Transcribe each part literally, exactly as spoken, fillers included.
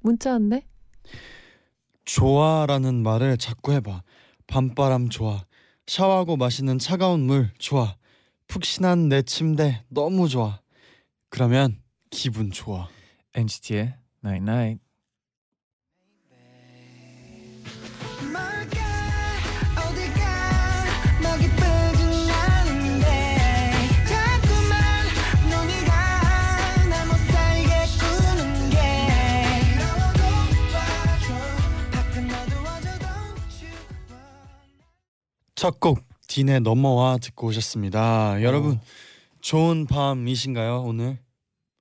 문자 왔네. 좋아라는 말을 자꾸 해봐. 밤바람 좋아. 샤워하고 마시는 차가운 물 좋아. 푹신한 내 침대 너무 좋아. 그러면 기분 좋아. 엔시티의 Night Night. 첫 곡 딘의 넘어와 듣고 오셨습니다. 어. 여러분 좋은 밤이신가요 오늘?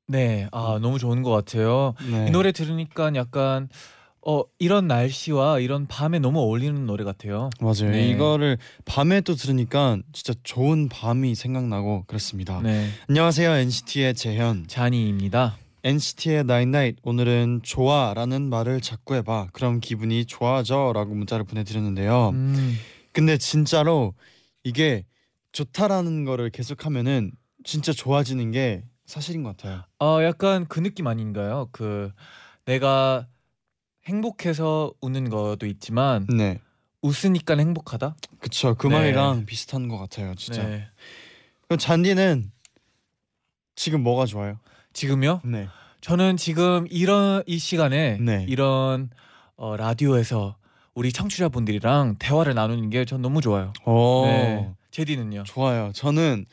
네, 아 너무 좋은 것 같아요. 네. 이 노래 들으니까 약간 어 이런 날씨와 이런 밤에 너무 어울리는 노래 같아요. 맞아요. 네. 이거를 밤에 또 들으니까 진짜 좋은 밤이 생각나고 그렇습니다. 네. 안녕하세요, 엔시티의 재현, 잔이입니다. 엔시티의 Night Night. 오늘은 좋아라는 말을 자꾸 해봐. 그럼 기분이 좋아져라고 문자를 보내드렸는데요. 음. 근데 진짜로 이게 좋다라는 거를 계속하면은 진짜 좋아지는 게 사실인 것 같아요. 어, 약간 그 느낌 아닌가요? 그 내가 행복해서 우는 것도 있지만 네. 웃으니까 행복하다? 그쵸. 그 네. 말이랑 비슷한 것 같아요. 진짜. 네. 그럼 잔디는 지금 뭐가 좋아요? 지금요? 네. 저는 지금 이런 이 시간에 네. 이런 어, 라디오에서 우리 청취자분들이랑 대화를 나누는 게 전 너무 좋아요. 네. 제디는요? 좋아요. 저는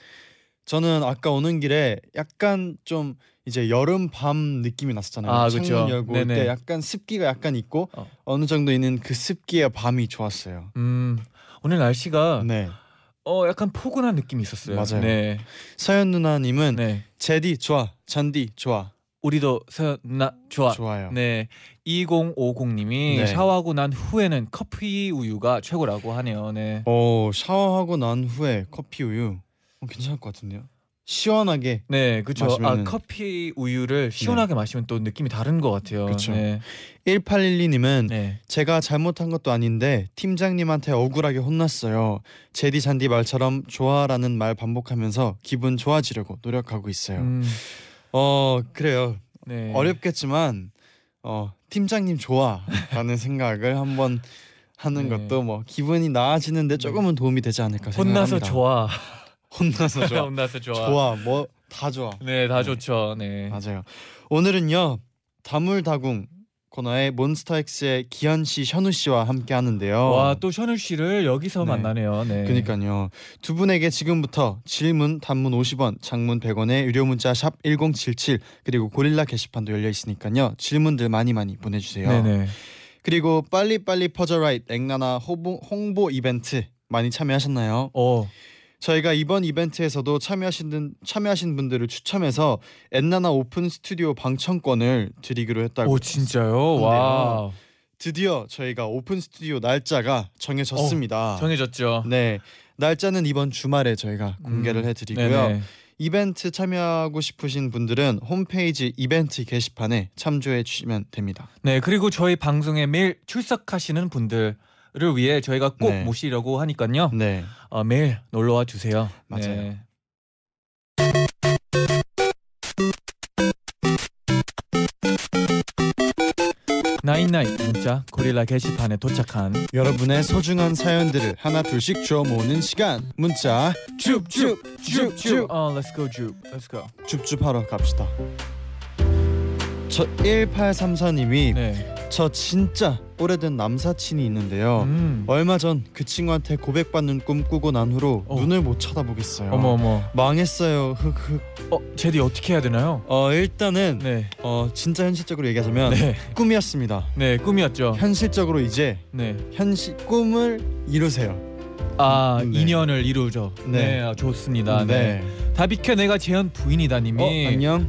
저는 아까 오는 길에 약간 좀 이제 여름 밤 느낌이 났었잖아요. 아, 창문 열고 올 때 약간 습기가 약간 있고 어. 어느 정도 있는 그 습기의 밤이 좋았어요. 음, 오늘 날씨가 네. 어 약간 포근한 느낌이 있었어요. 맞아요. 네. 서현 누나님은 네. 제디 좋아, 잔디 좋아. 우리도 나 좋아. 좋아요. 네, 이공오공님이 네. 샤워하고 난 후에는 커피 우유가 최고라고 하네요. 네. 어 샤워하고 난 후에 커피 우유 어, 괜찮을 것 같은데요. 시원하게. 네, 그렇죠. 마시면은... 아 커피 우유를 시원하게 네. 마시면 또 느낌이 다른 것 같아요. 그렇죠. 네. 일팔일이님은 네. 제가 잘못한 것도 아닌데 팀장님한테 억울하게 혼났어요. 제디 잔디 말처럼 좋아라는 말 반복하면서 기분 좋아지려고 노력하고 있어요. 음. 어 그래요. 네. 어렵겠지만 어 팀장님 좋아라는 생각을 한번 하는 네. 것도 뭐 기분이 나아지는데 조금은 도움이 되지 않을까 생각합니다. 혼나서 좋아. 혼나서 좋아. 혼나서 좋아. 좋아. 뭐 다 좋아. 네, 다 네. 좋죠. 네. 맞아요. 오늘은요. 다물다궁 코너의 몬스타 X의 기현 씨, 셔누 씨와 함께 하는데요. 와, 또 셔누 씨를 여기서 네. 만나네요. 네. 그러니까요. 두 분에게 지금부터 질문, 단문 오십 원, 장문 백 원에 유료 문자 샵 일공칠칠 그리고 고릴라 게시판도 열려 있으니까요. 질문들 많이 많이 보내주세요. 네네. 그리고 빨리빨리 퍼져라잇 앵나나 홍보, 홍보 이벤트 많이 참여하셨나요? 어. 저희가 이번 이벤트에서도 참여하신, 참여하신 분들을 추첨해서 엔나나 오픈 스튜디오 방청권을 드리기로 했다고. 오 진짜요? 와. 드디어 저희가 오픈 스튜디오 날짜가 정해졌습니다. 어, 정해졌죠. 네. 날짜는 이번 주말에 저희가 공개를 음, 해드리고요. 네네. 이벤트 참여하고 싶으신 분들은 홈페이지 이벤트 게시판에 참조해 주시면 됩니다. 네. 그리고 저희 방송에 매일 출석하시는 분들 를 위해 저희가 꼭 네. 모시려고 하니까요. 네. 어, 매일 놀러와 주세요. 맞아요. 네. 나잇나잇 문자 고릴라 게시판에 도착한 여러분의 소중한 사연들을 하나 둘씩 주워 모으는 시간. 문자 줍줍줍줍. 어, let's go 줍. Let's go. 줍줍하러 갑시다. 저 일팔삼사님이 네. 저 진짜 오래된 남사친이 있는데요. 음. 얼마 전 그 친구한테 고백받는 꿈 꾸고 난 후로 어. 눈을 못 쳐다보겠어요. 어머 어머. 망했어요. 흑흑. 어, 제디 어떻게 해야 되나요? 어, 일단은 네. 어, 진짜 현실적으로 얘기하자면 네. 꿈이었습니다. 네, 꿈이었죠. 현실적으로 이제 네. 현실 꿈을 이루세요. 아, 네. 인연을 이루죠. 네, 네 좋습니다. 네. 네. 다비켜 내가 재현 부인이다 님이 어, 안녕.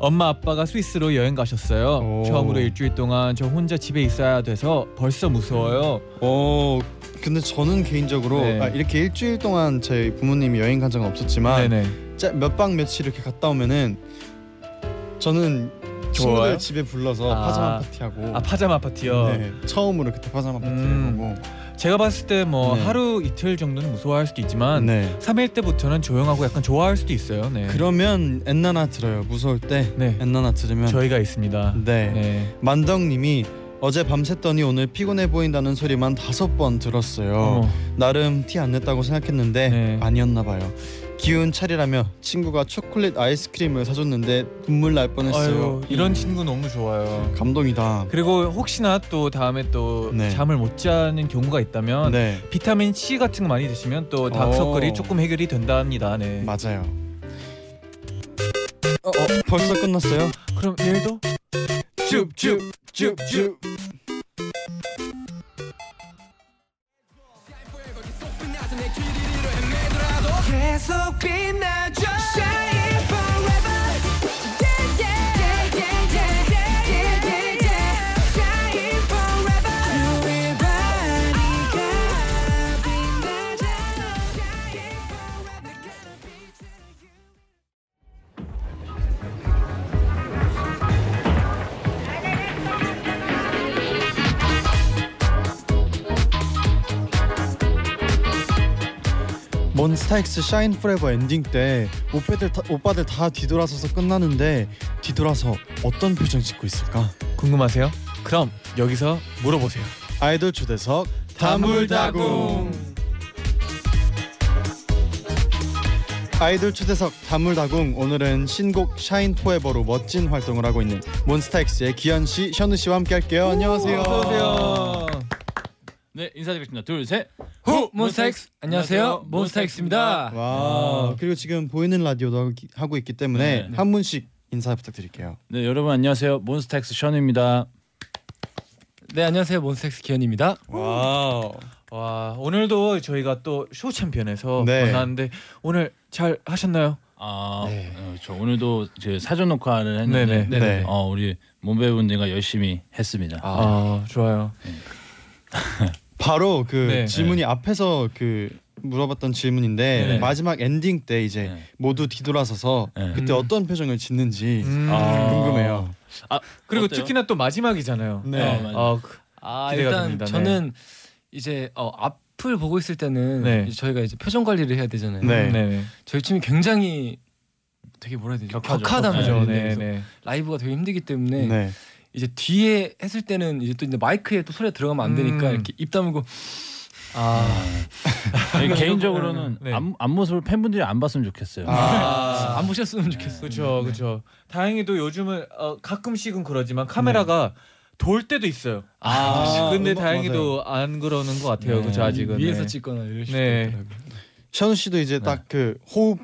엄마 아빠가 스위스로 여행 가셨어요. 오. 처음으로 일주일 동안 저 혼자 집에 있어야 돼서 벌써 무서워요. 어 근데 저는 개인적으로 네. 아, 이렇게 일주일 동안 제 부모님이 여행 간 적은 없었지만 몇 박 며칠 이렇게 갔다 오면은 저는 친구들 좋아요? 집에 불러서 아. 파자마 파티하고. 아 파자마 파티요? 네 처음으로 그때 파자마 파티를 음. 보고 제가 봤을 때 뭐 네. 하루 이틀 정도는 무서워할 수도 있지만 네. 삼 일 때부터는 조용하고 약간 좋아할 수도 있어요. 네. 그러면 엔나나 들어요. 무서울 때 네. 엔나나 들으면 저희가 있습니다. 네. 네. 만덕님이 어제 밤샜더니 오늘 피곤해 보인다는 소리만 다섯 번 들었어요. 어. 나름 티 안 냈다고 생각했는데 네. 아니었나 봐요. 기운 차리라며 친구가 초콜릿 아이스크림을 사줬는데 눈물 날 뻔했어요. 아유, 이런 친구 너무 좋아요. 감동이다. 그리고 혹시나 또 다음에 또 네. 잠을 못 자는 경우가 있다면 네. 비타민 씨 같은 거 많이 드시면 또 다크서클이 조금 해결이 된답니다. 네. 맞아요. 어, 어, 벌써 끝났어요? 그럼 내일도 줍줍줍줍 계속 빛나줘 Shine Forever yeah, yeah, yeah, yeah, yeah, yeah, yeah. Shine Forever 너의 바디가 빛나줘 Shine Forever Monsta X Shine Forever 엔딩 때 오빠들 다, 오빠들 다 뒤돌아서서 끝나는데 뒤돌아서 어떤 표정 짓고 있을까? 궁금하세요? 그럼 여기서 물어보세요. 아이돌 초대석 다물다궁. 아이돌 초대석 다물다궁 오늘은 신곡 Shine Forever로 멋진 활동을 하고 있는 몬스타엑스의 기현 씨, 셔누 씨와 함께할게요. 안녕하세요. 안녕하세요. 네 인사드리겠습니다. 둘 셋. 후! 몬스타엑스! 안녕하세요. 몬스타엑스입니다. 와 그리고 지금 보이는 라디오도 하고 있기 때문에 네. 한 분씩 인사 부탁드릴게요. 네 여러분 안녕하세요. 몬스타엑스 셔누입니다. 네 안녕하세요. 몬스타엑스 기현입니다. 와우. 와 오늘도 저희가 또 쇼 챔피언에서 네. 만났는데 오늘 잘 하셨나요? 아, 네. 어, 저 오늘도 제 사전 녹화를 했는데 네네. 어, 우리 몬배우님과 열심히 했습니다. 아, 네. 좋아요. 네. 바로 그 네. 질문이 네. 앞에서 그 물어봤던 질문인데 네. 마지막 엔딩 때 이제 네. 모두 뒤돌아서서 네. 그때 음. 어떤 표정을 짓는지 음. 아. 궁금해요. 아 그리고 어때요? 특히나 또 마지막이잖아요. 네. 어, 어, 아 일단 됩니다. 저는 네. 이제 어, 앞을 보고 있을 때는 네. 저희가 이제 표정 관리를 해야 되잖아요. 네. 네. 저희 팀이 굉장히 되게 뭐라 해야 되지? 격하다면서요. 네. 네. 네. 라이브가 되게 힘들기 때문에. 네. 이제 뒤에 했을 때는 이제 또 이제 마이크에 또 소리가 들어가면 안 되니까 음. 이렇게 입 다물고 아 개인적으로는 네. 안, 안 모습을 팬분들이 안 봤으면 좋겠어요. 아. 안 보셨으면 좋겠어요. 그렇죠, 그렇죠. 네. 다행히도 요즘은 어, 가끔씩은 그러지만 카메라가 네. 돌 때도 있어요. 아 근데 음악, 다행히도 맞아요. 안 그러는 것 같아요. 네. 그렇죠, 아직은 위에서 네. 찍거나 이러실 때. 네. 셔누 씨도 이제 네. 딱 그 호흡.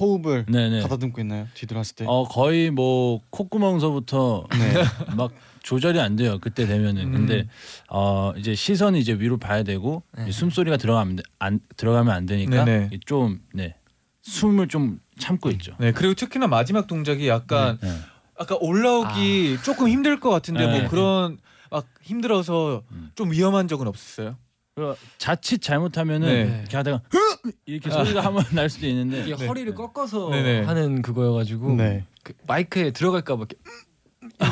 호흡을 네네. 가다듬고 있나요? 뒤돌았을 때? 어 거의 뭐 콧구멍서부터 네. 막 조절이 안 돼요. 그때 되면은 음. 근데 어 이제 시선이 이제 위로 봐야 되고 네. 숨소리가 들어가면 안 들어가면 안 되니까 좀 네 숨을 좀 참고 있죠. 네 그리고 특히나 마지막 동작이 약간 네. 아까 올라오기 아. 조금 힘들 것 같은데 네. 뭐 그런 막 힘들어서 음. 좀 위험한 적은 없었어요? 자칫 잘못하면은 네. 이렇게 하다가 이렇게 소리가 아. 한번 날 수도 있는데 이게 네. 허리를 꺾어서 네네. 하는 그거여가지고 네. 그 마이크에 들어갈까 봐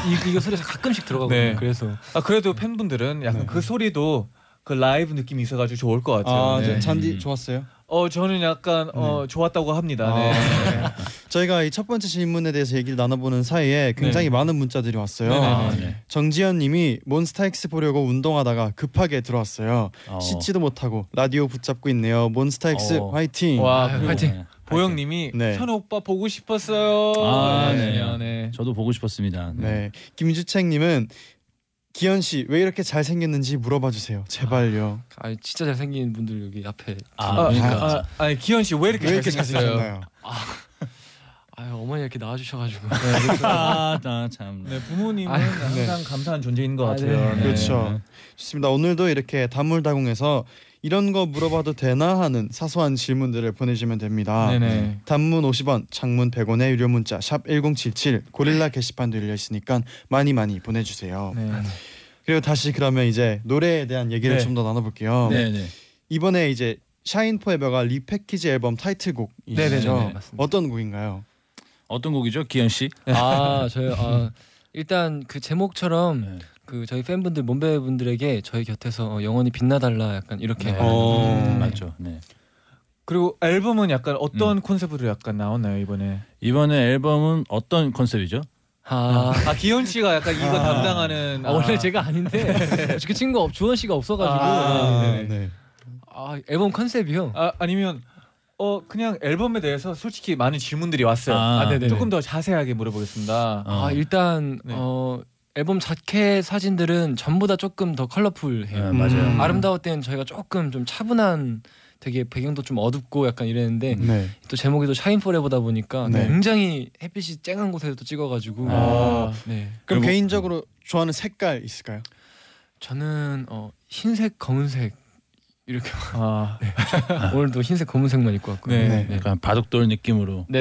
이렇게 이거 소리가 가끔씩 들어가거든요. 네. 그래서 아 그래도 팬분들은 약간 네. 그 소리도 그 라이브 느낌이 있어가지고 좋을 것 같아요. 아 네. 잔디 좋았어요? 어 저는 약간 네. 어 좋았다고 합니다. 아, 네. 네. 저희가 이 첫 번째 질문에 대해서 얘기를 나눠보는 사이에 굉장히 네. 많은 문자들이 왔어요. 아, 네. 정지현님이 몬스타엑스 보려고 운동하다가 급하게 들어왔어요. 어. 씻지도 못하고 라디오 붙잡고 있네요. 몬스타엑스 어. 화이팅! 와, 화이팅! 보영님이 네. 현 오빠 보고 싶었어요. 아, 네. 네. 네. 저도 보고 싶었습니다. 네. 네. 김주책님은 기현 씨 왜 이렇게 잘 생겼는지 물어봐 주세요. 제발요. 아, 아니, 진짜 잘 생긴 분들 여기 앞에. 아, 그러니까. 아, 아 아니 기현 씨 왜 이렇게 왜 잘 생겼어요? 아유 어머니 이렇게 나와주셔가지고 아 나 참 네 부모님은 아유, 항상 네. 감사한 존재인 것 같아요. 아, 네. 네. 그렇죠. 좋습니다. 오늘도 이렇게 다물다궁에서 이런 거 물어봐도 되나 하는 사소한 질문들을 보내주시면 됩니다. 네네. 단문 오십 원, 장문 백 원의 유료 문자 샵 일공칠칠 고릴라 게시판도 열려 있으니까 많이 많이 보내주세요. 네. 그리고 다시 그러면 이제 노래에 대한 얘기를 네. 좀 더 나눠볼게요. 네네. 이번에 이제 샤인 포에버가 리패키지 앨범 타이틀곡이죠. 어떤 곡인가요? 어떤 곡이죠, 기현 씨? 아 저요. 아, 일단 그 제목처럼 네. 그 저희 팬분들, 몸베 분들에게 저희 곁에서 영원히 빛나달라 약간 이렇게. 네. 음. 맞죠. 네. 그리고 앨범은 약간 어떤 음. 콘셉트로 약간 나왔나요 이번에? 이번에 앨범은 어떤 컨셉이죠? 아, 아 기현 씨가 약간 이거 아. 담당하는. 아. 아, 원래 제가 아닌데 그 친구 주원 씨가 없어가지고. 아, 네. 네. 아 앨범 컨셉이요? 아 아니면 어 그냥 앨범에 대해서 솔직히 많은 질문들이 왔어요. 아, 아, 조금 더 자세하게 물어보겠습니다. 어. 아 일단 네. 어 앨범 자켓 사진들은 전부 다 조금 더 컬러풀해요. 네, 맞아요. 음. 아름다울 때는 저희가 조금 좀 차분한, 되게 배경도 좀 어둡고 약간 이랬는데 네. 또 제목이 또 샤인 포레버다 보니까 네. 굉장히 햇빛이 쨍한 곳에서 또 찍어가지고. 아. 네. 그럼 개인적으로 좋아하는 색깔 있을까요? 저는 어 흰색, 검은색. 이렇게 아, 네. 오늘도 흰색 검은색만 입고 왔고요. 네. 네. 약간 바둑돌 느낌으로. 네.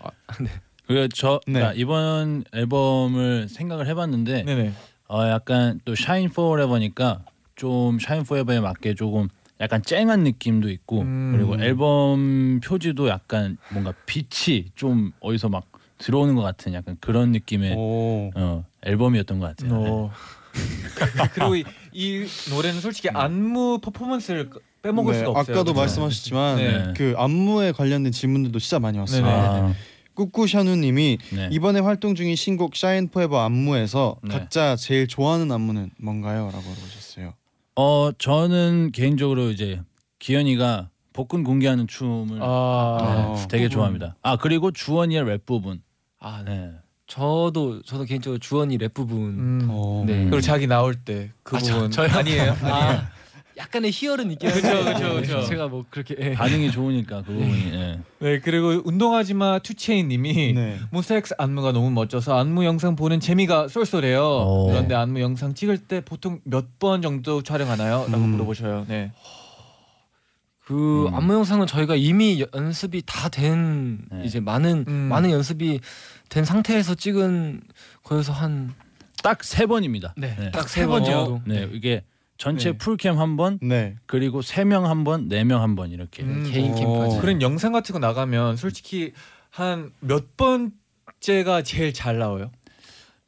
아, 네. 그리고 저 네. 그러니까 이번 앨범을 생각을 해봤는데 네네. 어, 약간 또 샤인 포레버니까 좀 샤인 포에버에 맞게 조금 약간 쨍한 느낌도 있고 음. 그리고 앨범 표지도 약간 뭔가 빛이 좀 어디서 막 들어오는 것 같은 약간 그런 느낌의 어, 앨범이었던 것 같아요. 그리고 이, 이 노래는 솔직히 안무 퍼포먼스를 빼먹을 네, 수가 없어요. 아까도 그렇죠? 말씀하셨지만 네. 그 안무에 관련된 질문들도 진짜 많이 왔어요. 아. 꾸꾸 셔누님이 네. 이번에 활동 중인 신곡 샤인 포에버 안무에서 네. 각자 제일 좋아하는 안무는 뭔가요? 라고 물으셨어요. 어 저는 개인적으로 이제 기현이가 복근 공개하는 춤을 아. 네. 되게 좋아합니다. 아 그리고 주원이의 랩 부분. 아 네. 저도 저도 개인적으로 주원이 랩 부분 음. 네. 그리고 자기 나올 때 그 아, 부분 저, 아니에요. 아, 약간의 희열은 있긴 한데 그렇죠, 그렇죠. 제가 뭐 그렇게 예. 반응이 좋으니까 그 부분이. 예. 네 그리고 운동하지마 투체인님이 네. 몬스타 X 안무가 너무 멋져서 안무 영상 보는 재미가 쏠쏠해요. 오. 그런데 안무 영상 찍을 때 보통 몇 번 정도 촬영하나요? 라고 음. 물어보셔요. 네. 그 음. 안무 영상은 저희가 이미 연습이 다 된 네. 이제 많은 음. 많은 연습이 된 상태에서 찍은 거여서 한 딱 세 번입니다. 네, 네. 딱 세 번 정도. 네, 이게 전체 네. 풀캠 한 번, 네. 그리고 세 명 한 번, 네 명 한 번 이렇게 음. 개인 캠까지. 그런 영상 같은 거 나가면 솔직히 한 몇 번째가 제일 잘 나와요?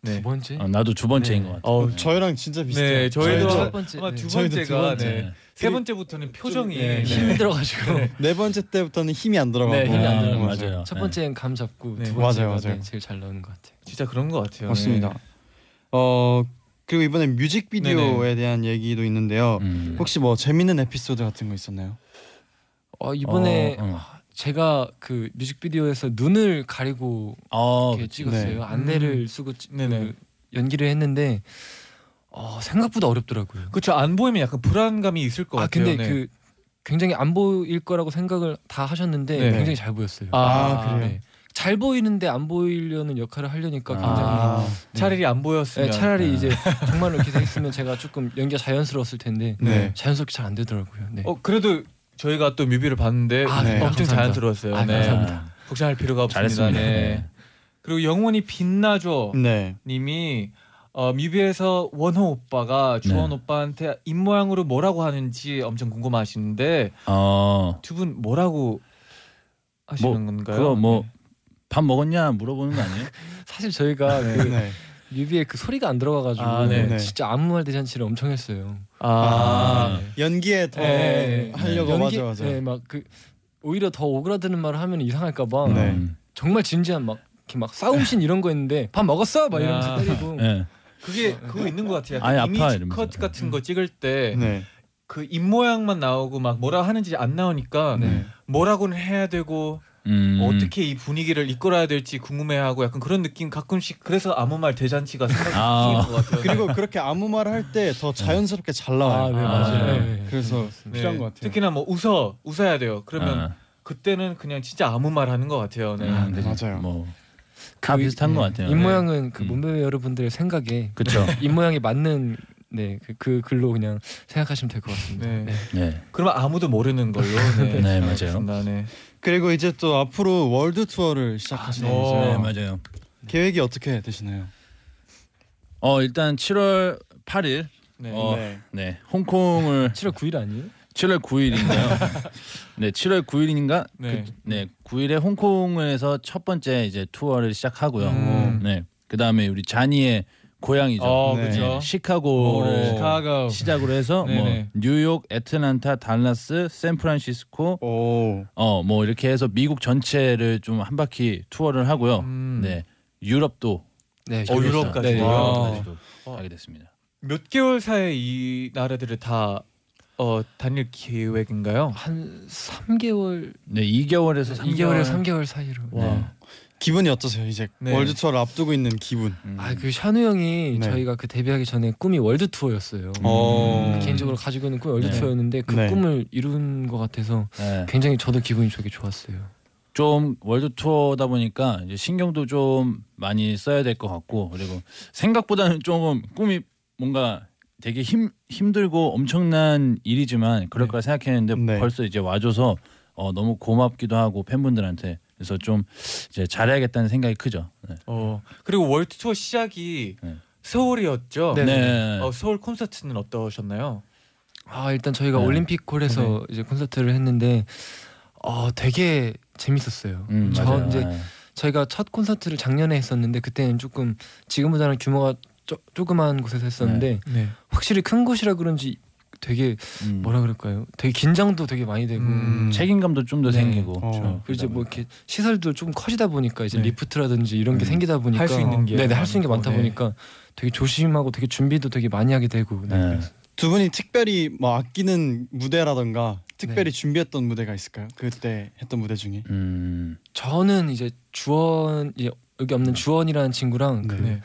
네. 두 번째? 어, 나도 두 번째인 네. 것 같아요. 어, 네. 저희랑 진짜 비슷해요. 네, 저희도 첫 네. 번째, 네. 두 번째가 네. 네. 세 번째부터는 표정이 네. 힘이 들어가지고 네. 네 번째 때부터는 힘이 안 들어가고 네. 힘이 안 들어가고 아, 맞아요. 첫 번째는 감 잡고 네. 두 번째가 맞아요, 맞아요. 제일 잘 나오는 것 같아요. 진짜 그런 것 같아요. 맞습니다. 네. 어 그리고 이번에 뮤직비디오에 네네. 대한 얘기도 있는데요. 음. 혹시 뭐 재밌는 에피소드 같은 거 있었나요? 어 이번에 어, 어. 제가 그 뮤직비디오에서 눈을 가리고 아, 이렇게 찍었어요. 네. 안내를 쓰고 찌, 그 연기를 했는데 어, 생각보다 어렵더라고요. 그렇죠. 안 보이면 약간 불안감이 있을 것 아, 같아요. 근데 네. 그 굉장히 안 보일 거라고 생각을 다 하셨는데 네. 굉장히 잘 보였어요. 아, 아 그래요? 네. 잘 보이는데 안 보이려는 역할을 하려니까 굉장히 아, 네. 차라리 안 보였으면 네, 차라리 네. 이제 정말로 이렇게 됐으면 제가 조금 연기가 자연스러웠을 텐데 네. 자연스럽게 잘 안 되더라고요. 네. 어 그래도 저희가 또 뮤비를 봤는데 아, 네. 엄청 감사합니다. 자연스러웠어요. 아, 네. 감사합니다. 걱정할 필요가 없습니다. 네. 그리고 영원히 빛나죠 네. 님이 어, 뮤비에서 원호 오빠가 주원 네. 오빠한테 입모양으로 뭐라고 하는지 엄청 궁금하시는데 어... 두 분 뭐라고 하시는 뭐, 건가요? 그거 뭐 밥 네. 먹었냐 물어보는 거 아니에요? 사실 저희가 네. 그 네. 뮤비에 그 소리가 안 들어가가지고 아, 진짜 아무 말 대잔치를 엄청 했어요. 아, 아 네. 연기에 더 네, 하려고 연기, 맞아 맞아. 네, 막 그 오히려 더 오그라드는 말을 하면 이상할까봐 네. 정말 진지한 막 이렇게 막 싸움씬 이런 거 있는데 밥 먹었어? 막 이러면서 때리고 네. 그게 그거 있는 것 같아요. 아니, 이미지 아파, 컷 같은 거 찍을 때. 네. 그 입 모양만 나오고 막 뭐라 하는지 안 나오니까 네. 뭐라고는 해야 되고 음. 어떻게 이 분위기를 이끌어야 될지 궁금해하고 약간 그런 느낌 가끔씩. 그래서 아무 말 대잔치가 생각이 아. 드는 것 같아요. 그리고 그렇게 아무 말을 할 때 더 자연스럽게 잘 나와요. 아, 네, 맞아요. 아, 네. 그래서 네. 필요한 것 같아요. 특히나 뭐 웃어 웃어야 돼요. 그러면 아. 그때는 그냥 진짜 아무 말 하는 것 같아요. 네. 아, 네. 맞아요. 뭐. 다 그 비슷한 네. 것 같아요. 입 모양은 그 몸매 여러분들의 생각에 입 모양에 맞는 네, 그, 그 글로 그냥 생각하시면 될 것 같습니다. 네. 네. 네. 그러면 아무도 모르는 걸로. 네, 네 맞아요. 네. 그리고 이제 또 앞으로 월드 투어를 시작하시는 거죠. 아, 네, 맞아요. 계획이 어떻게 되시나요? 어 일단 칠월 팔일 네, 어, 네. 네 홍콩을 칠월 구일 아니에요? 칠월 구일인가요? 네, 칠월 구일인가? 네, 그, 네 구일에 홍콩에서 첫 번째 이제 투어를 시작하고요. 음. 네, 그 다음에 우리 자니의 고향이죠. 어, 네. 네. 시카고를 오. 시작으로 해서 뭐 뉴욕, 애틀랜타, 달라스, 샌프란시스코, 어 뭐 이렇게 해서 미국 전체를 좀 한 바퀴 투어를 하고요. 음. 네, 유럽도 네, 어, 유럽까지 네, 유럽까지도 어. 하게 됐습니다. 몇 개월 사이에 이 나라들을 다 어, 다닐 계획인가요? 한 삼 개월 네, 이 개월에서 삼 개월 이 개월에서 삼 개월 사이로. 와. 네. 기분이 어떠세요? 이제 네. 월드 투어를 앞두고 있는 기분. 음. 아, 그 셔누 형이 네. 저희가 그 데뷔하기 전에 꿈이 월드 투어였어요. 음. 개인적으로 가지고 있는 꿈이 월드 네. 투어였는데 그 네. 꿈을 이룬 것 같아서 네. 굉장히 저도 기분이 되게 좋았어요. 좀 월드 투어다 보니까 이제 신경도 좀 많이 써야 될 것 같고, 그리고 생각보다는 조금 꿈이 뭔가 되게 힘 힘들고 엄청난 일이지만 그럴 거라 네. 생각했는데 네. 벌써 이제 와줘서 어, 너무 고맙기도 하고 팬분들한테. 그래서 좀 이제 잘해야겠다는 생각이 크죠. 네. 어 그리고 월드 투어 시작이 네. 서울이었죠. 네. 어, 서울 콘서트는 어떠셨나요? 아 일단 저희가 네. 올림픽홀에서 네. 이제 콘서트를 했는데 어 되게 재밌었어요. 음, 저 맞아요. 이제 네. 저희가 첫 콘서트를 작년에 했었는데 그때는 조금 지금보다는 규모가 쪼, 조그만 곳에서 했었는데 네. 네. 확실히 큰 곳이라 그런지. 되게 음. 뭐라 그럴까요? 되게 긴장도 되게 많이 되고 음. 책임감도 좀 더 네. 생기고 어. 그렇죠. 그리고 이제 뭐 이렇게 시설도 조금 커지다 보니까 이제 네. 리프트라든지 이런 게 음. 생기다 보니까 할 수 있는 게 네네 할 수 있는 게 많다 네. 보니까 되게 조심하고 되게 준비도 되게 많이 하게 되고 네. 네. 두 분이 특별히 뭐 아끼는 무대라던가 특별히 네. 준비했던 무대가 있을까요? 그때 했던 무대 중에 음. 저는 이제 주원 이제 여기 없는 주원이라는 친구랑 네. 그 네.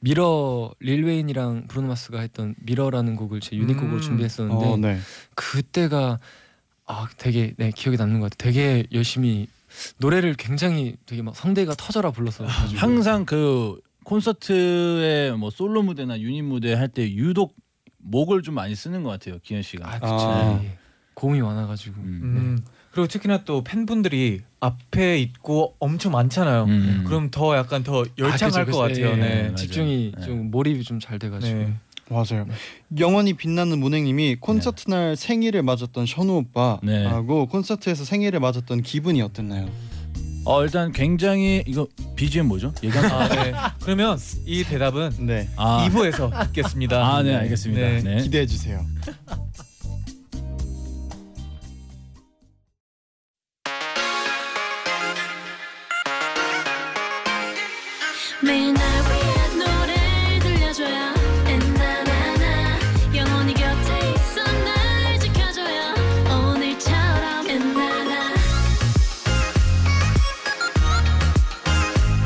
미러 릴웨인이랑 브루노마스가 했던 미러라는 곡을 제 유닛곡으로 음. 준비했었는데 어, 네. 그때가 아 되게 네 기억에 남는 것 같아요. 되게 열심히 노래를 굉장히 되게 막 성대가 터져라 불렀어요. 항상 그 콘서트에 뭐 솔로 무대나 유닛 무대 할 때 유독 목을 좀 많이 쓰는 것 같아요, 기현 씨가. 아 그렇죠. 아. 네. 고음이 많아가지고. 음. 음. 네. 그리고 특히나 또 팬분들이 앞에 있고 엄청 많잖아요. 음. 그럼 더 약간 더 열창할 아, 그쵸, 그쵸. 것 같아요. 네, 네. 네. 집중이 네. 좀 몰입이 좀 잘 돼가지고. 네. 맞아요. 네. 영원히 빛나는 모넹님이 콘서트 날 네. 생일을 맞았던 셔누 오빠하고 네. 콘서트에서 생일을 맞았던 기분이 어땠나요? 어 일단 굉장히 이거 비지엠 뭐죠? 아, 네. 그러면 이 대답은 네. 아. 이 부에서 듣겠습니다. 아 네 알겠습니다. 네. 네. 기대해 주세요. 매일 날 위한 노래를 들려줘요. 엔나나나 영원히 곁에 있어 날 지켜줘요. 오늘처럼 엔나나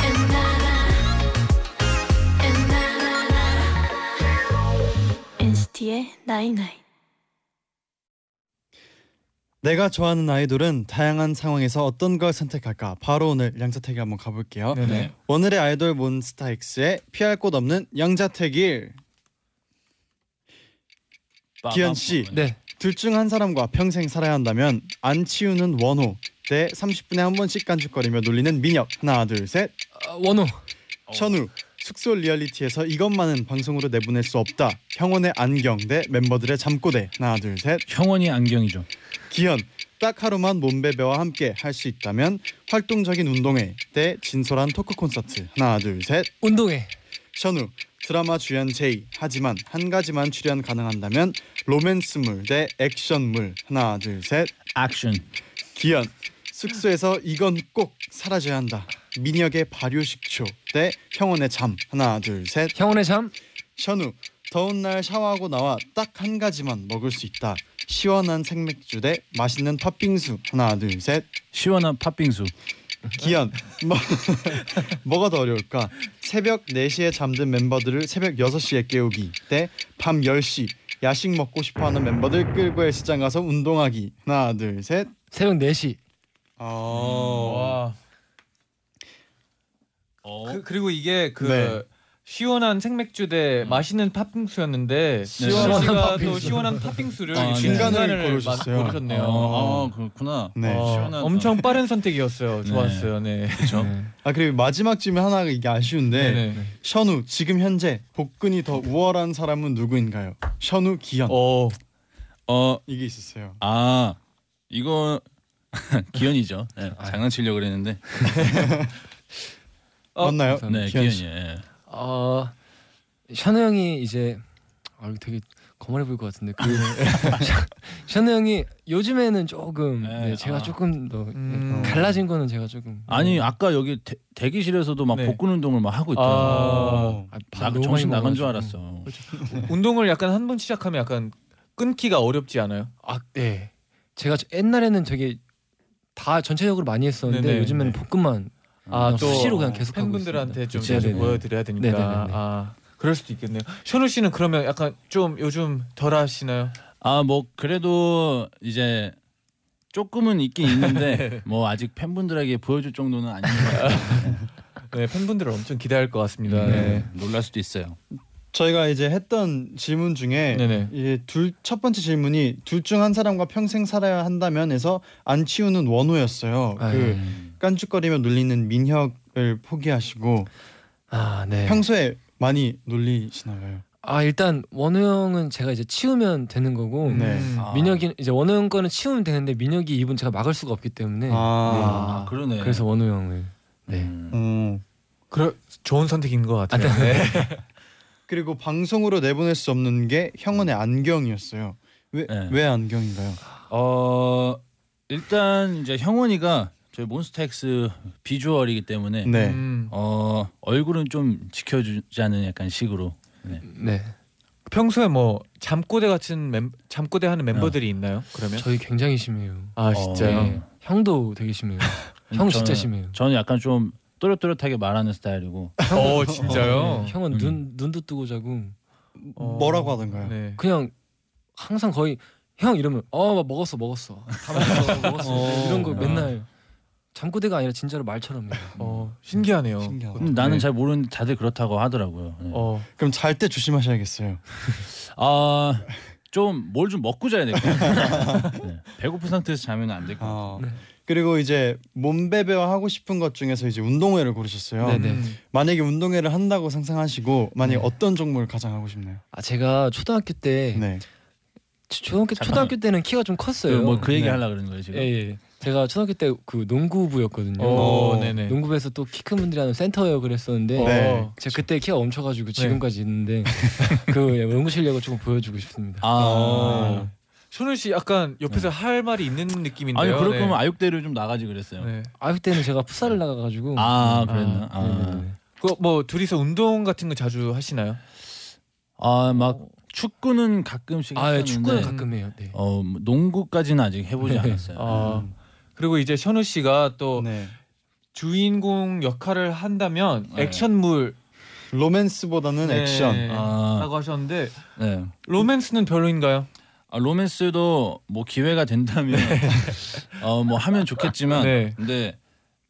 엔나나 엔나나나 엔시티의 Night Night. 내가 좋아하는 아이돌은 다양한 상황에서 어떤 걸 선택할까? 바로 오늘 양자택일 한번 가볼게요. 네네. 오늘의 아이돌 몬스타 X의 피할 곳 없는 양자택일. 기현 씨, 네. 둘 중 한 사람과 평생 살아야 한다면 안 치우는 원호 대 삼십 분에 한 번씩 간죽거리며 놀리는 민혁. 하나 둘 셋. 어, 원호. 셔누. 숙소 리얼리티에서 이것만은 방송으로 내보낼 수 없다. 형원의 안경 대 멤버들의 잠꼬대. 하나 둘 셋. 형원이 안경이죠. 기현. 딱 하루만 몸베베와 함께 할 수 있다면 활동적인 운동회 대 진솔한 토크 콘서트. 하나 둘 셋. 운동회. 셔누. 드라마 주연 제이. 하지만 한 가지만 출연 가능한다면 로맨스물 대 액션물. 하나 둘 셋. 액션. 기현. 숙소에서 이건 꼭 사라져야 한다. 민혁의 발효식초 대 형원의 잠. 하나 둘 셋. 형원의 잠. 셔누. 더운 날 샤워하고 나와 딱 한 가지만 먹을 수 있다. 시원한 생맥주 대 맛있는 팥빙수. 하나 둘 셋. 시원한 팥빙수. 기현. 뭐가 더 어려울까? 새벽 네 시에 잠든 멤버들을 새벽 여섯 시에 깨우기 대 밤 열 시 야식 먹고 싶어하는 멤버들 끌고 헬스장 가서 운동하기. 하나 둘 셋. 새벽 네 시. 아. 음. 와. 어? 그, 그리고 이게 그 네. 시원한 생맥주 대 음. 맛있는 팥빙수였는데 시원 씨가 네. 또 시원한 팥빙수를 아, 중간을 고르셨어요. 고르셨네요. 아, 아 그렇구나. 네. 아, 시원한 엄청 아. 빠른 선택이었어요. 좋았어요. 네. 네. 그렇죠. 네. 아 그리고 마지막 질문 하나가 이게 아쉬운데 네네. 셔누 지금 현재 복근이 더 우월한 사람은 누구인가요? 셔누 기현. 어, 어 이게 있었어요. 아 이거 기현이죠. 네, 아. 장난치려고 그랬는데 어, 맞나요? 네 기현 씨. 기현이, 예. 어 셔누 형이 이제 아 되게 거만해 보일 것 같은데 그 셔누 형이 요즘에는 조금 네, 제가 아. 조금 더 음. 갈라진 거는 제가 조금 아니 음. 아까 여기 대, 대기실에서도 막 네. 복근 운동을 막 하고 있다. 아, 아, 나 정신 나간 줄 알았어. 운동을 약간 한 번 시작하면 약간 끊기가 어렵지 않아요? 아 네. 제가 옛날에는 되게 다 전체적으로 많이 했었는데 네네, 요즘에는 네네. 복근만 아, 또 수시로 그냥 계속 팬분들한테 좀 보여드려야 되니까 아, 그럴 수도 있겠네요. 셔누 씨는 그러면 약간 좀 요즘 덜 하시나요? 아, 뭐 그래도 이제 조금은 있긴 있는데 뭐 아직 팬분들에게 보여줄 정도는 아닌 것 같아요. 네, 팬분들을 엄청 기대할 것 같습니다. 네. 네. 놀랄 수도 있어요. 저희가 이제 했던 질문 중에 이제 둘, 첫 번째 질문이 둘 중 한 사람과 평생 살아야 한다면에서 안 치우는 원호였어요. 아유. 그 깐죽거리며 놀리는 민혁을 포기하시고 아, 네. 평소에 많이 놀리시나요? 아 일단 원우 형은 제가 이제 치우면 되는 거고 네. 아. 민혁이 이제 원우 형 거는 치우면 되는데 민혁이 입은 제가 막을 수가 없기 때문에 아, 네. 아 그러네. 그래서 원우 형을 네. 음. 음. 그래 좋은 선택인 것 같아요. 아, 네. 그리고 방송으로 내보낼 수 없는 게 형은의 안경이었어요. 왜 네. 왜 안경인가요? 어 일단 이제 형원이가 저희 몬스타 X 비주얼이기 때문에 네. 어, 얼굴은 좀 지켜주자는 약간 식으로 네. 네. 평소에 뭐 잠꼬대 같은 멤, 잠꼬대 하는 멤버들이 어. 있나요? 그러면 저희 굉장히 심해요. 아 진짜요? 어, 네. 형도 되게 심해요. 형 저는, 진짜 심해요. 저는 약간 좀 또렷또렷하게 말하는 스타일이고 어 진짜요? 어, 네. 형은 음. 눈, 눈도 뜨고 자고 어, 뭐라고 하던가요? 네. 그냥 항상 거의 형 이러면 어 먹었어 먹었어 다 먹었어 먹었어 어, 이런 거 맨날 어. 잠꼬대가 아니라 진짜로 말처럼요. 어, 신기하네요. 음, 나는 잘 모르는데 다들 그렇다고 하더라고요. 네. 어. 그럼 잘 때 조심하셔야겠어요. 아, 좀 뭘 좀 먹고 자야 될 것 같아요. 네. 배고픈 상태에서 자면 안 될 것 같아요. 어. 네. 그리고 이제 몸베베와 하고 싶은 것 중에서 이제 운동회를 고르셨어요. 네네. 만약에 운동회를 한다고 상상하시고 만약에 네. 어떤 종목을 가장 하고 싶나요? 아, 제가 초등학교 때 네. 초등학교, 초등학교 때는 키가 좀 컸어요. 뭐 그 얘기 네. 하려고 그러는 거예요 지금? 예, 예. 제가 초등학교 때 그 농구부였거든요. 오, 네네. 농구부에서 또 키 큰 분들이 하는 센터예요 그랬었는데 네. 제가 그때 키가 엄쳐가지고 지금까지 네. 있는데 그 농구 실력을 조금 보여주고 싶습니다. 아, 셔누 씨 약간 옆에서 네. 할 말이 있는 느낌인데요. 아니 그럴 거면 네. 아육대를 좀 나가지 그랬어요. 네. 아육대는 제가 풋살을 나가가지고 아 그랬나? 아. 그 뭐 둘이서 운동 같은 거 자주 하시나요? 아 막 축구는 가끔씩 아, 했었는데 축구는 가끔 해요. 네. 어 농구까지는 아직 해보지 네. 않았어요. 아. 음. 그리고 이제 셔누 씨가 또 네. 주인공 역할을 한다면 네. 액션물 로맨스보다는 네. 액션 아. 라고 하셨는데 네. 로맨스는 별로인가요? 아, 로맨스도 뭐 기회가 된다면 어, 뭐 하면 좋겠지만 네. 근데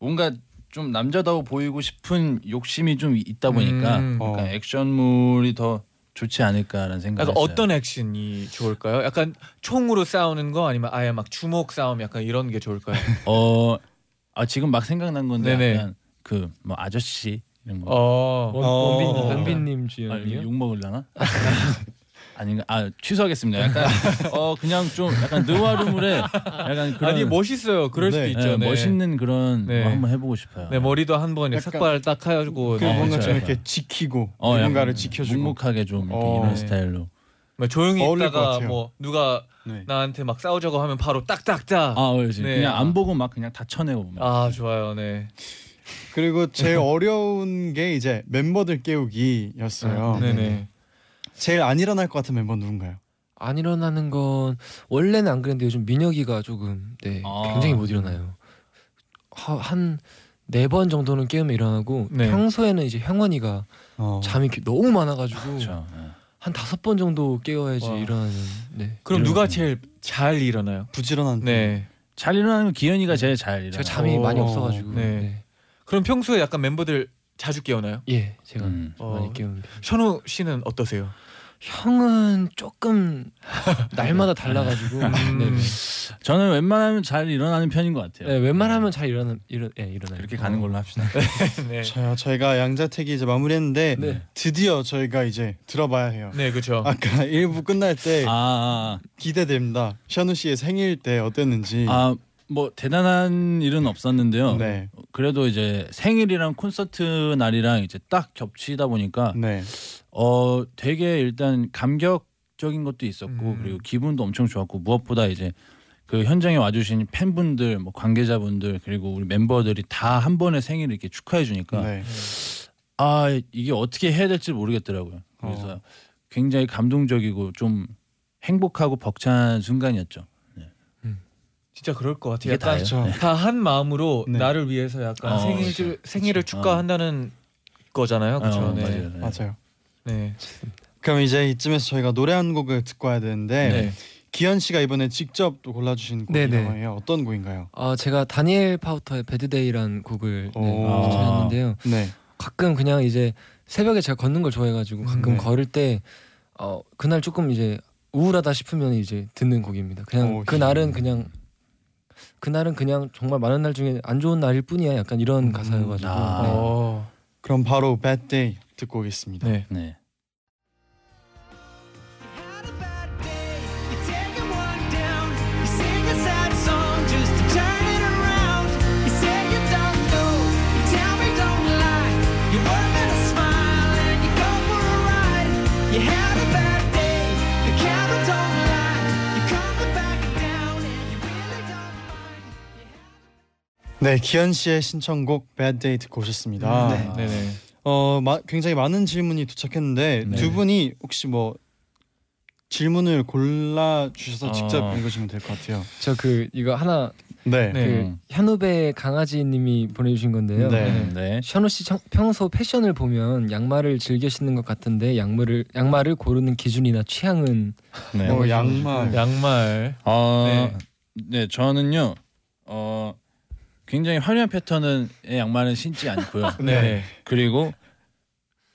뭔가 좀 남자다워 보이고 싶은 욕심이 좀 있다 보니까 음. 어. 그러니까 액션물이 더 좋지 않을까라는 생각이 있어요. 어떤 액션이 좋을까요? 약간 총으로 싸우는 거 아니면 아예 막 주먹 싸움 약간 이런 게 좋을까요? 어, 아 지금 막 생각난 건데 약간 그 뭐 아저씨 이런 거. 어, 원빈 원빈님 주연이요? 욕 먹을라나? 아닌가? 아 취소하겠습니다. 약간 어 그냥 좀 약간 느와르물에 약간 그런 아니 멋있어요. 그럴 네. 수도 있죠. 네. 네. 멋있는 그런 네. 뭐 한번 해보고 싶어요. 네 머리도 한번 이렇게 삭발 딱 해가지고 그 네. 뭔가 좀 이렇게 지키고 어, 누군가를 지켜주고 묵묵하게 좀 어. 이런 스타일로 뭐 조용히 있다가 뭐 누가 네. 나한테 막 싸우자고 하면 바로 딱딱딱 아 그렇지 네. 그냥 안 보고 막 그냥 다 쳐내고 아 좋아요. 네. 그리고 제일 어려운 게 이제 멤버들 깨우기였어요. 네네. 네. 제일 안 일어날 것 같은 멤버는 누군가요? 안 일어나는 건 원래는 안 그랬는데 요즘 민혁이가 조금 네 아. 굉장히 못 일어나요. 한 네 번 정도는 깨우면 일어나고 네. 평소에는 이제 형원이가 어. 잠이 너무 많아가지고 그렇죠. 네. 한 다섯 번 정도 깨워야지 와. 일어나는. 네. 그럼 일어나는. 누가 제일 잘 일어나요? 부지런한. 네. 잘 일어나는 건 기현이가 제일 잘 일어나요. 제가 잠이 오. 많이 없어가지고. 네. 네. 그럼 평소에 약간 멤버들 자주 깨우나요? 예, 제가 음. 많이 깨우는 편. 어, 셔누 씨는 어떠세요? 형은 조금 날마다 달라가지고 음. 저는 웬만하면 잘 일어나는 편인 것 같아요. 네, 웬만하면 잘 일어나, 일어, 예, 일어나요. 그렇게 가는 걸로 합시다. 네. 자, 저희가 양자택이 이제 마무리했는데 네. 드디어 저희가 이제 들어봐야 해요. 네, 그렇죠. 아까 일 부 끝날 때 아, 아. 기대됩니다. 셔누 씨의 생일 때 어땠는지. 아, 뭐 대단한 일은 없었는데요. 네. 그래도 이제 생일이랑 콘서트 날이랑 이제 딱 겹치다 보니까 네. 어 되게 일단 감격적인 것도 있었고 음. 그리고 기분도 엄청 좋았고 무엇보다 이제 그 현장에 와주신 팬분들, 뭐 관계자분들 그리고 우리 멤버들이 다 한 번의 생일을 이렇게 축하해 주니까 네. 아 이게 어떻게 해야 될지 모르겠더라고요. 그래서 어. 굉장히 감동적이고 좀 행복하고 벅찬 순간이었죠. 진짜 그럴 것 같아요. 약간 다 한 마음으로 네. 나를 위해서 약간 어, 생일 그렇죠. 생일을 그렇죠. 축하한다는 어. 거잖아요. 그렇죠. 어, 네. 맞아요. 네. 맞아요. 네. 그럼 이제 이쯤에서 저희가 노래 한 곡을 듣고 와야 되는데 네. 기현 씨가 이번에 직접 또 골라주신 곡이에요. 어떤 곡인가요? 아, 제가 다니엘 파우터의 Bad Day라는 곡을 골랐는데요. 네, 네. 가끔 그냥 이제 새벽에 제가 걷는 걸 좋아해가지고 가끔 네. 걸을 때 어, 그날 조금 이제 우울하다 싶으면 이제 듣는 곡입니다. 그냥 오, 그날은 그냥 그날은 그냥 정말 많은 날 중에 안 좋은 날일 뿐이야 약간 이런 음, 가사여가지고 아. 네. 그럼 바로 Bad Day 듣고 오겠습니다. 네. 네. 네, 기현 씨의 신청곡 Bad Day 듣고 오셨습니다. 네. 네네. 어, 마, 굉장히 많은 질문이 도착했는데 네. 두 분이 혹시 뭐 질문을 골라 주셔서 직접 어. 읽어주면 될 것 같아요. 저 그 이거 하나 네. 그 네. 현우배 강아지님이 보내주신 건데요. 네. 네. 셔누 씨 청, 평소 패션을 보면 양말을 즐겨 신는 것 같은데 양말을 양말을 고르는 기준이나 취향은? 네. 어, 양말. 양말. 어, 네. 네, 저는요. 어. 굉장히 화려한 패턴의 양말은 신지 않고요. 네. 네. 그리고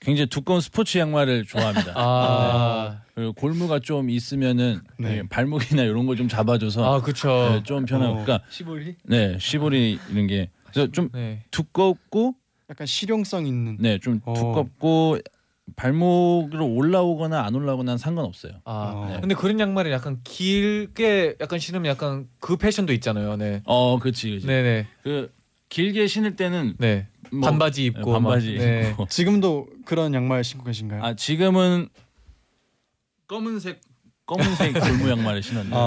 굉장히 두꺼운 스포츠 양말을 좋아합니다. 아. 네. 그리고 골무가 좀 있으면은 네. 발목이나 이런 걸 좀 잡아줘서 아, 그렇죠. 네, 좀 편하고. 어. 그러니까 시보리? 네, 시보리 아. 이런 게 그래서 좀 네. 두껍고 약간 실용성 있는. 네, 좀 어. 두껍고 발목으로 올라오거나 안 올라오거나 상관없어요. 아, 네. 근데 그런 양말이 약간 길게 약간 신으면 약간 그 패션도 있잖아요. 네. 어, 그렇지, 그렇지. 네네. 그 길게 신을 때는 네. 뭐, 반바지 입고. 반바지. 네. 입고. 지금도 그런 양말 신고 계신가요? 아, 지금은 검은색 검은색 골무 양말을 신었는데. 아.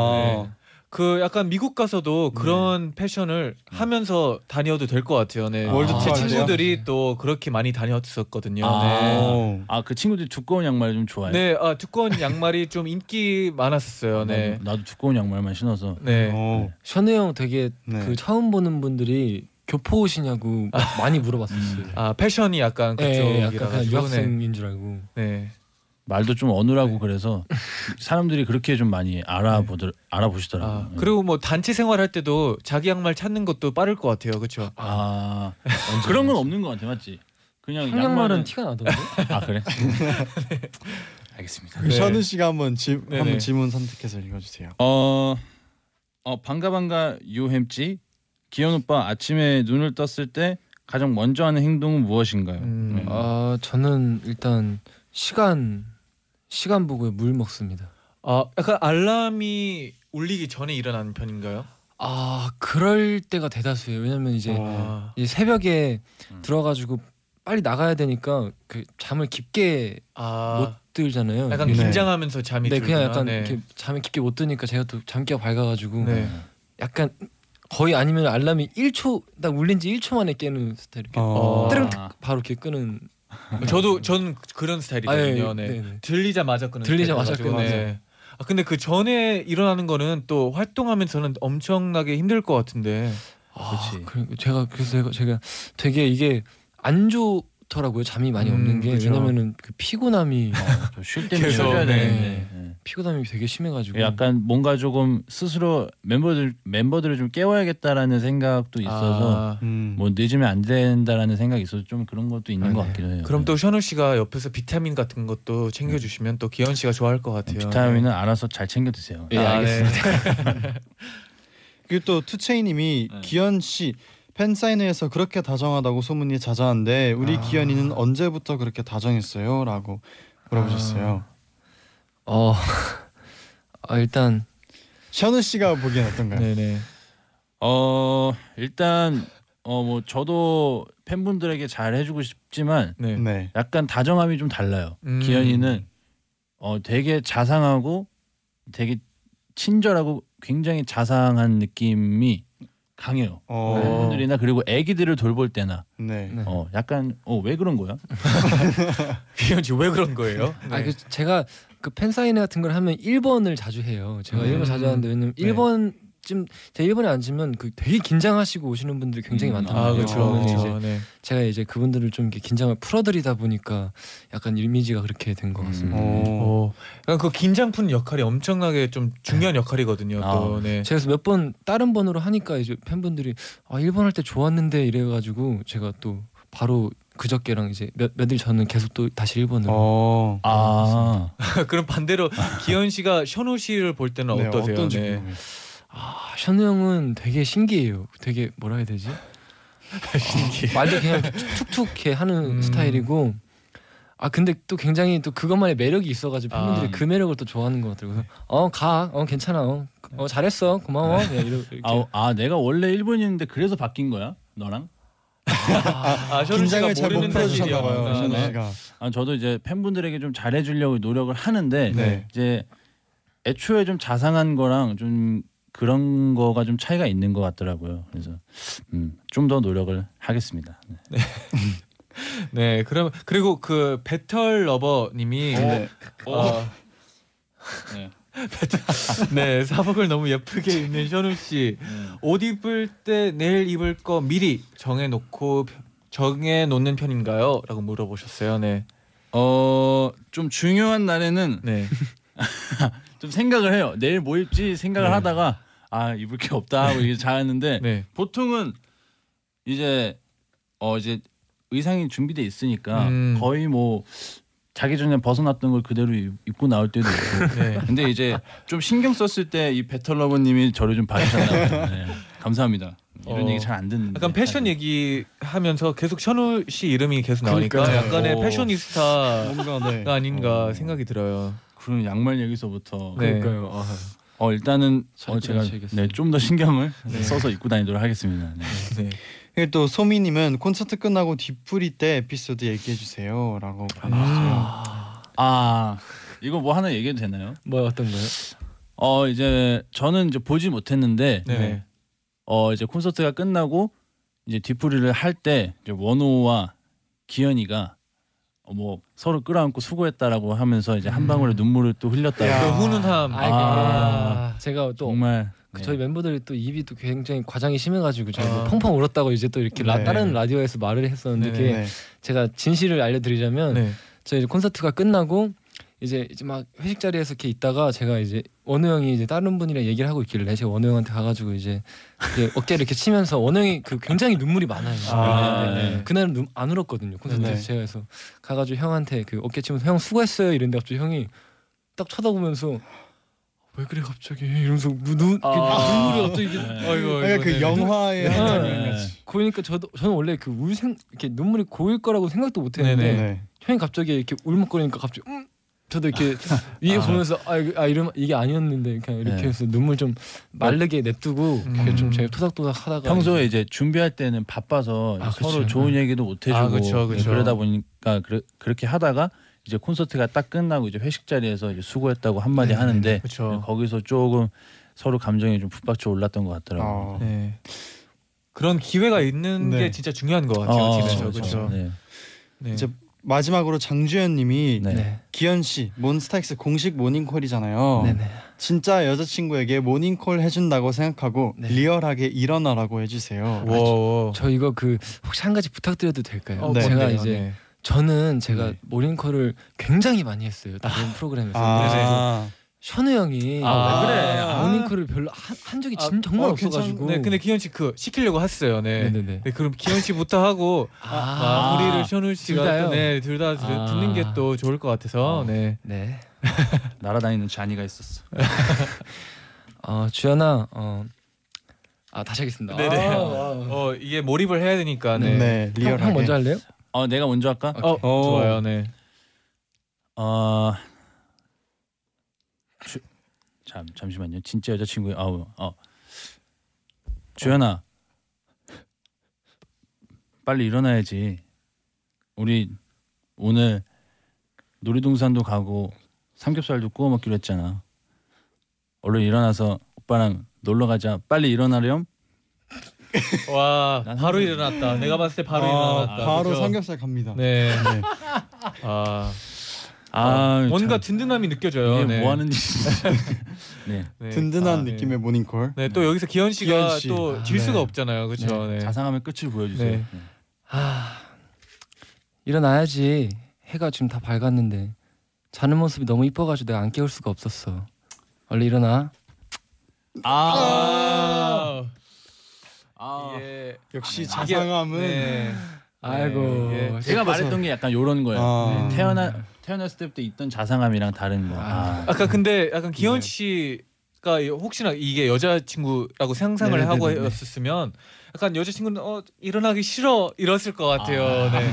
네. 그 약간 미국 가서도 그런 네. 패션을 하면서 다녀도 될 것 같아요. 네. 아, 제 친구들이 네. 또 그렇게 많이 다녔었거든요. 아, 네. 아, 그 친구들이 두꺼운 양말 좀 좋아해요. 네, 아, 두꺼운 양말이 좀 인기 많았었어요. 네. 나도, 나도 두꺼운 양말만 신어서. 네. 네. 셔누 형 되게 네. 그 처음 보는 분들이 교포시냐고 아, 많이 물어봤었어요. 음. 아, 패션이 약간 그쪽 네, 약간 유학생인 줄 알고. 네. 말도 좀 어눌하고 네. 그래서 사람들이 그렇게 좀 많이 알아보더 알아보시더라고요. 아, 그리고 뭐 단체 생활할 때도 자기 양말 찾는 것도 빠를 것 같아요, 그렇죠? 아 그런 건 없는 것 같아, 맞지? 그냥 양말은, 양말은 티가 나던데. 아 그래? 네. 알겠습니다. 그 셔누 씨가 한번 지, 한번 질문 선택해서 읽어주세요. 어, 어 반가 반가 유햄찌 기현 오빠 아침에 눈을 떴을 때 가장 먼저 하는 행동은 무엇인가요? 음, 네. 아 저는 일단 시간. 시간 보고 물 먹습니다. 아, 약간 알람이 울리기 전에 일어나는 편인가요? 아, 그럴 때가 대다수예요. 왜냐면 이제, 이제 새벽에 음. 들어가지고 빨리 나가야 되니까 그 잠을 깊게 아. 못 들잖아요. 약간 긴장하면서 네. 잠이 들어요. 네, 그냥 약간 네. 이렇게 잠이 깊게 못 드니까 제가 또 잠기가 밝아가지고 네. 약간 거의 아니면 알람이 일 초 딱 울린 지 일 초 만에 깨는 스타일. 이렇게 아. 뜨릉 바로 이렇게 끄는. 저도 전 그런 스타일이거든요. 아, 네. 네. 들리자마자 끄는 들리자마자 끄는 네. 아, 근데 그 전에 일어나는 거는 또 활동하면서는 엄청나게 힘들 것 같은데. 아, 그렇지. 제가 그래서 제가 되게 이게 안 좋더라고요. 잠이 많이 음, 없는 게. 그렇죠. 왜냐면은 그 피곤함이 쉴 때는 쉬어야 되는데 피부담이 되게 심해가지고 약간 뭔가 조금 스스로 멤버들 멤버들을 좀 깨워야겠다라는 생각도 있어서 아, 음. 뭐 늦으면 안 된다라는 생각이 있어서 좀 그런 것도 있는 아, 것 네. 같기도 해요. 그럼 또 셔누 씨가 옆에서 비타민 같은 것도 챙겨주시면 네. 또 기현 씨가 좋아할 것 같아요. 비타민은 네. 알아서 잘 챙겨 드세요. 예, 아, 알겠습니다. 네. 그리고 또 투체이님이 네. 기현 씨 팬사인회에서 그렇게 다정하다고 소문이 자자한데 우리 아. 기현이는 언제부터 그렇게 다정했어요? 라고 물어보셨어요. 아. 어, 아, 일단 셔누 씨가 보기엔 어떤가요? 네네. 어 일단 어 뭐 저도 팬분들에게 잘 해주고 싶지만 네. 약간 다정함이 좀 달라요. 음. 기현이는 어 되게 자상하고 되게 친절하고 굉장히 자상한 느낌이 강해요. 어. 팬분들이나 그리고 아기들을 돌볼 때나 네. 어 약간 어 왜 그런 거야? 기현 씨 왜 그런 거예요? 네. 아 그 제가 그 팬사인회 같은 걸 하면 일 번을 자주 해요. 제가 음. 일 번 자주 하는데 왜냐면 네. 일 번쯤 제가 일 번에 앉으면 그 되게 긴장하시고 오시는 분들이 굉장히 음. 많단 말이에요. 아, 그렇죠. 이제 네. 제가 이제 그분들을 좀 이렇게 긴장을 풀어드리다 보니까 약간 이미지가 그렇게 된 것 같습니다. 음. 오. 그러니까 그 긴장 푸는 역할이 엄청나게 좀 중요한 역할이거든요. 아. 또. 네. 제가 그래서 몇 번 다른 번으로 하니까 이제 팬분들이 아 일 번 할 때 좋았는데 이래가지고 제가 또 바로 그저께랑 이제 몇 몇 일 전은 계속 또 다시 일 번으로. 어. 아. 그럼 반대로 기현 씨가 셔누 씨를 볼 때는 네, 어떠세요? 어떤지 네. 아, 셔누 형은 되게 신기해요. 되게 뭐라 해야 되지? 신기해. 어, 말도 그냥 툭툭해 하는 음. 스타일이고. 아 근데 또 굉장히 또 그것만의 매력이 있어가지고 팬분들이 아. 그 매력을 또 좋아하는 것 같더라고요. 어 가, 어 괜찮아, 어, 어 잘했어, 고마워. 네. 이렇게. 아, 아 내가 원래 일 번이었는데 그래서 바뀐 거야? 너랑? 아, 아, 긴장을 잘 못 풀어주셨나봐요. 아, 네. 아, 저도 이제 팬분들에게 좀 잘해주려고 노력을 하는데 네. 이제 애초에 좀 자상한 거랑 좀 그런 거가 좀 차이가 있는 것 같더라고요. 그래서 음, 좀 더 노력을 하겠습니다. 네. 네. 네, 그럼 그리고 그 배털 러버님이 네. 어, 네. 네 사복을 너무 예쁘게 입는 셔누 씨 옷 입을 때 내일 입을 거 미리 정해놓고 정해놓는 편인가요? 라고 물어보셨어요. 네. 어 좀 중요한 날에는 네. 좀 생각을 해요. 내일 뭐 입지 생각을 네. 하다가 아 입을 게 없다 하고 이게 잘했는데 네. 보통은 이제 어 이제 의상이 준비돼 있으니까 음. 거의 뭐. 자기 전에 벗어났던 걸 그대로 입고 나올 때도 있고 네. 근데 이제 좀 신경 썼을 때 이 배털러버님이 저를 좀 봐주셨나요. 네. 감사합니다. 이런 어, 얘기 잘 안 듣는데 약간 패션 아니. 얘기하면서 계속 셔누 씨 이름이 계속 나오니까 그러니까요. 약간의 오. 패셔니스타가 뭔가, 네. 아닌가 어. 생각이 들어요. 그럼 양말 얘기서부터 네. 그러니까요. 아. 어 일단은 어, 제가 네, 좀 더 신경을 네. 써서 입고 다니도록 하겠습니다. 네. 네. 그리고 또 소미님은 콘서트 끝나고 뒤풀이 때 에피소드 얘기해주세요 라고 보내주셨어요. 아 이거 뭐 하나 얘기해도 되나요? 뭐 어떤 거요? 어 이제 저는 이제 보지 못했는데 네. 어 이제 콘서트가 끝나고 이제 뒤풀이를 할 때 이제 원호와 기현이가 뭐 서로 끌어안고 수고했다라고 하면서 이제 한 방울의 음. 눈물을 또 흘렸다고. 그 훈훈함. 아, 아, 아 제가 또 정말. 그 저희 네. 멤버들이 또 입이 또 굉장히 과장이 심해가지고 저희 아. 펑펑 울었다고 이제 또 이렇게 네. 라, 다른 라디오에서 말을 했었는데 네. 그게 제가 진실을 알려드리자면 네. 저희 콘서트가 끝나고 이제 이제 막 회식 자리에서 이렇게 있다가 제가 이제 원우 형이 이제 다른 분이랑 얘기를 하고 있길래 제가 원우 형한테 가가지고 이제 어깨를 이렇게 치면서 원우 형이 그 굉장히 눈물이 많아요. 아, 네. 네. 그날은 눈 안 울었거든요. 콘서트에서 네. 제가 해서 가가지고 형한테 그 어깨 치면서 형 수고했어요 이랬는데 갑자기 형이 딱 쳐다보면서. 왜 그래 갑자기 이러면서 눈 아~ 눈물이 갑자기 이게 아이고, 아이고, 그러니까 그 네. 영화의 한 장면같이. 그러니까 저도 저는 원래 그 울생 이렇게 눈물이 고일 거라고 생각도 못했는데 네네. 형이 갑자기 이렇게 울먹거리니까 갑자기 음 저도 이렇게 위에 아. 보면서 아, 아 이런 이게 아니었는데 그냥 이렇게 네. 해서 눈물 좀 마르게 냅두고 음. 그게 좀 제일 토닥토닥 하다가 평소에 이제 준비할 때는 바빠서 아, 서로 그쵸. 좋은 얘기도 못 해주고 아, 그쵸, 그쵸. 그러다 보니까 그러, 그렇게 하다가. 이제 콘서트가 딱 끝나고 이제 회식 자리에서 이제 수고했다고 한마디 네네, 하는데 그쵸. 거기서 조금 서로 감정이 좀 북받쳐 올랐던 것 같더라고요. 아. 네. 그런 기회가 있는 네. 게 진짜 중요한 것 같아요. 아, 그렇죠. 그렇죠. 네. 네. 이제 마지막으로 장주현님이 네. 기현 씨 몬스타 X 공식 모닝콜이잖아요. 네네. 진짜 여자친구에게 모닝콜 해준다고 생각하고 네. 리얼하게 일어나라고 해주세요. 저, 저 이거 그 혹시 한 가지 부탁드려도 될까요? 어, 네. 제가 네. 이제 네. 저는 제가 네. 모닝콜을 굉장히 많이 했어요. 다른 아. 프로그램에서. 아. 그래서 셔누 형이 아, 왜 그래 아, 모닝콜을 별로 한, 한 적이 진, 아, 정말 어, 없어가지고 괜찮... 네, 근데 기현 씨 그 시키려고 했어요. 네. 네네네. 네, 그럼 기현 씨부터 하고 아, 마무리를 셔누 씨가 네, 둘 다 아, 듣는 게 또 좋을 것 같아서 어, 네. 네. 날아다니는 잔이가 있었어. 어, 주연아 어, 아 다시 하겠습니다. 네네. 아, 어 이게 몰입을 해야 되니까. 네. 네 리얼하게. 형, 형 먼저 할래요? 어 내가 먼저 할까? 오케이. 어 좋아요. 네. 어. 주, 잠 잠시만요. 진짜 여자친구야. 아우 어 주연아 빨리 일어나야지. 우리 오늘 놀이동산도 가고 삼겹살도 구워 먹기로 했잖아. 얼른 일어나서 오빠랑 놀러 가자. 빨리 일어나렴. 와 바로 일어났다. 내가 봤을 때 바로 아, 일어났다. 바로 그죠? 삼겹살 갑니다. 네. 네. 아. 아, 아, 뭔가 참, 든든함이 느껴져요. 네. 뭐 하는지. 네. 네. 든든한 아, 느낌의 네. 모닝콜. 네, 또 여기서 기현 씨가 또 질 아, 수가 네. 없잖아요, 그렇죠? 네. 네. 자상함의 끝을 보여주세요. 네. 네. 아, 일어나야지. 해가 지금 다 밝았는데 자는 모습이 너무 이뻐가지고 내가 안 깨울 수가 없었어. 얼른 일어나. 아. 아, 아. 예. 역시 아, 자상함은. 네. 아이고 예, 예. 제가 말했던 게 약간 요런 거예요. 아... 네, 태어나 태어났을 때부터 있던 자상함이랑 다른 거. 아... 아까 근데 약간 기현 씨가 혹시나 이게 여자친구라고 상상을 네네네네. 하고 했었으면 약간 여자친구는 어 일어나기 싫어 이랬을 것 같아요. 아... 네.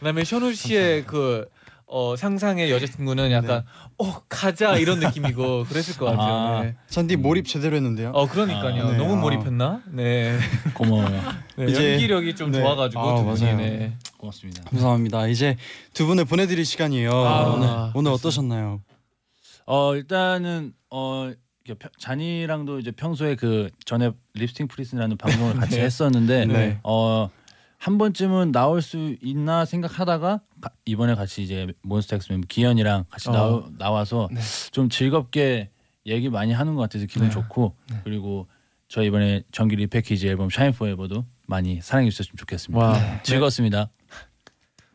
그다음에 셔누 씨의 그 어, 상상의 여자친구는 약간 네. 어 가자 이런 느낌이고 그랬을 것 같아요. 아... 네. 잔디 몰입 제대로 했는데요. 어 그러니까요. 아... 네. 너무 몰입했나? 네. 고마워요. 네, 이제... 연기력이 좀 네. 좋아가지고 아, 두 분이 네. 고맙습니다. 감사합니다. 이제 두 분을 보내드릴 시간이에요. 아, 오늘 아, 오늘 어떠셨나요? 어 일단은 어 잔이랑도 이제 평소에 그 전에 립스틱 프리슨이라는 방송을 네. 같이 했었는데 네. 어. 한 번쯤은 나올 수 있나 생각하다가 이번에 같이 이제 몬스타 엑스 멤버 기현이랑 같이 어. 나오, 나와서 네. 좀 즐겁게 얘기 많이 하는 것 같아서 기분 네. 좋고 네. 그리고 저 이번에 정규 리패키지 앨범 샤인 포에버도 많이 사랑해 주셨으면 좋겠습니다. 네. 즐거웠습니다.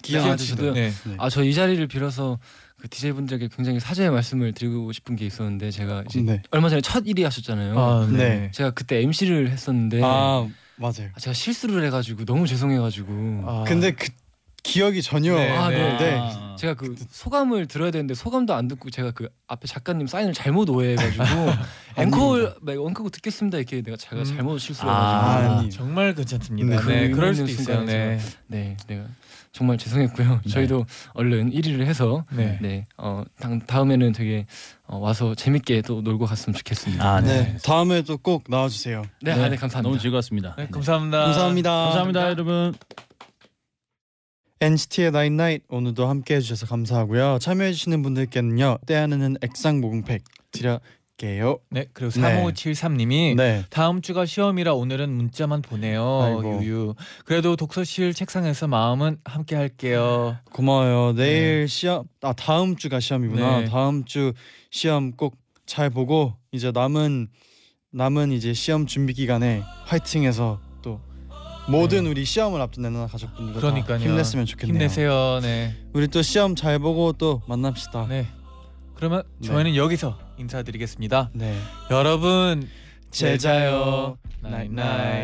기현 씨도 네. 아, 저 이 자리를 빌어서 그 디제이분들에게 굉장히 사죄의 말씀을 드리고 싶은 게 있었는데 제가 이제 네. 얼마 전에 첫 일이 하셨잖아요. 아, 네. 네. 제가 그때 엠시를 했었는데 아. 맞아요. 아, 제가 실수를 해가지고 너무 죄송해가지고. 아. 근데 그 기억이 전혀. 네, 아, 네. 네. 아. 제가 그 소감을 들어야 되는데 소감도 안 듣고 제가 그 앞에 작가님 사인을 잘못 오해해가지고 앵콜 막 앵콜 듣겠습니다 이렇게 내가 제가 음. 잘못 실수해가지고. 아, 정말 괜찮습니다. 그 네, 그럴 수도 있어요. 네. 네, 내가 정말 죄송했고요. 네. 저희도 얼른 일 위를 해서 네, 네. 어, 당, 다음에는 되게 어, 와서 재밌게 또 놀고 갔으면 좋겠습니다. 아, 네. 네. 다음에 또 꼭 나와주세요. 네, 네. 아, 네, 감사합니다. 너무 즐거웠습니다. 네, 감사합니다. 네. 감사합니다. 감사합니다. 감사합니다, 여러분. 엔시티의 Night Night 오늘도 함께 해주셔서 감사하고요. 참여해주시는 분들께는요 때아는 액상 모공팩 드려게요. 네 그리고 삼오칠삼님이 네. 네. 다음 주가 시험이라 오늘은 문자만 보내요. 아이고. 유유. 그래도 독서실 책상에서 마음은 함께 할게요. 고마워요. 내일 네. 시험 아 다음 주가 시험이구나. 네. 다음 주 시험 꼭 잘 보고 이제 남은 남은 이제 시험 준비 기간에 화이팅해서 또. 모든 네. 우리 시험을 앞둔 내나 가족분들 그러니까요. 다 힘냈으면 좋겠네요. 힘내세요. 네. 우리 또 시험 잘 보고 또 만납시다. 네. 그러면 네. 저희는 여기서 인사드리겠습니다. 네. 여러분 제자요. Night Night.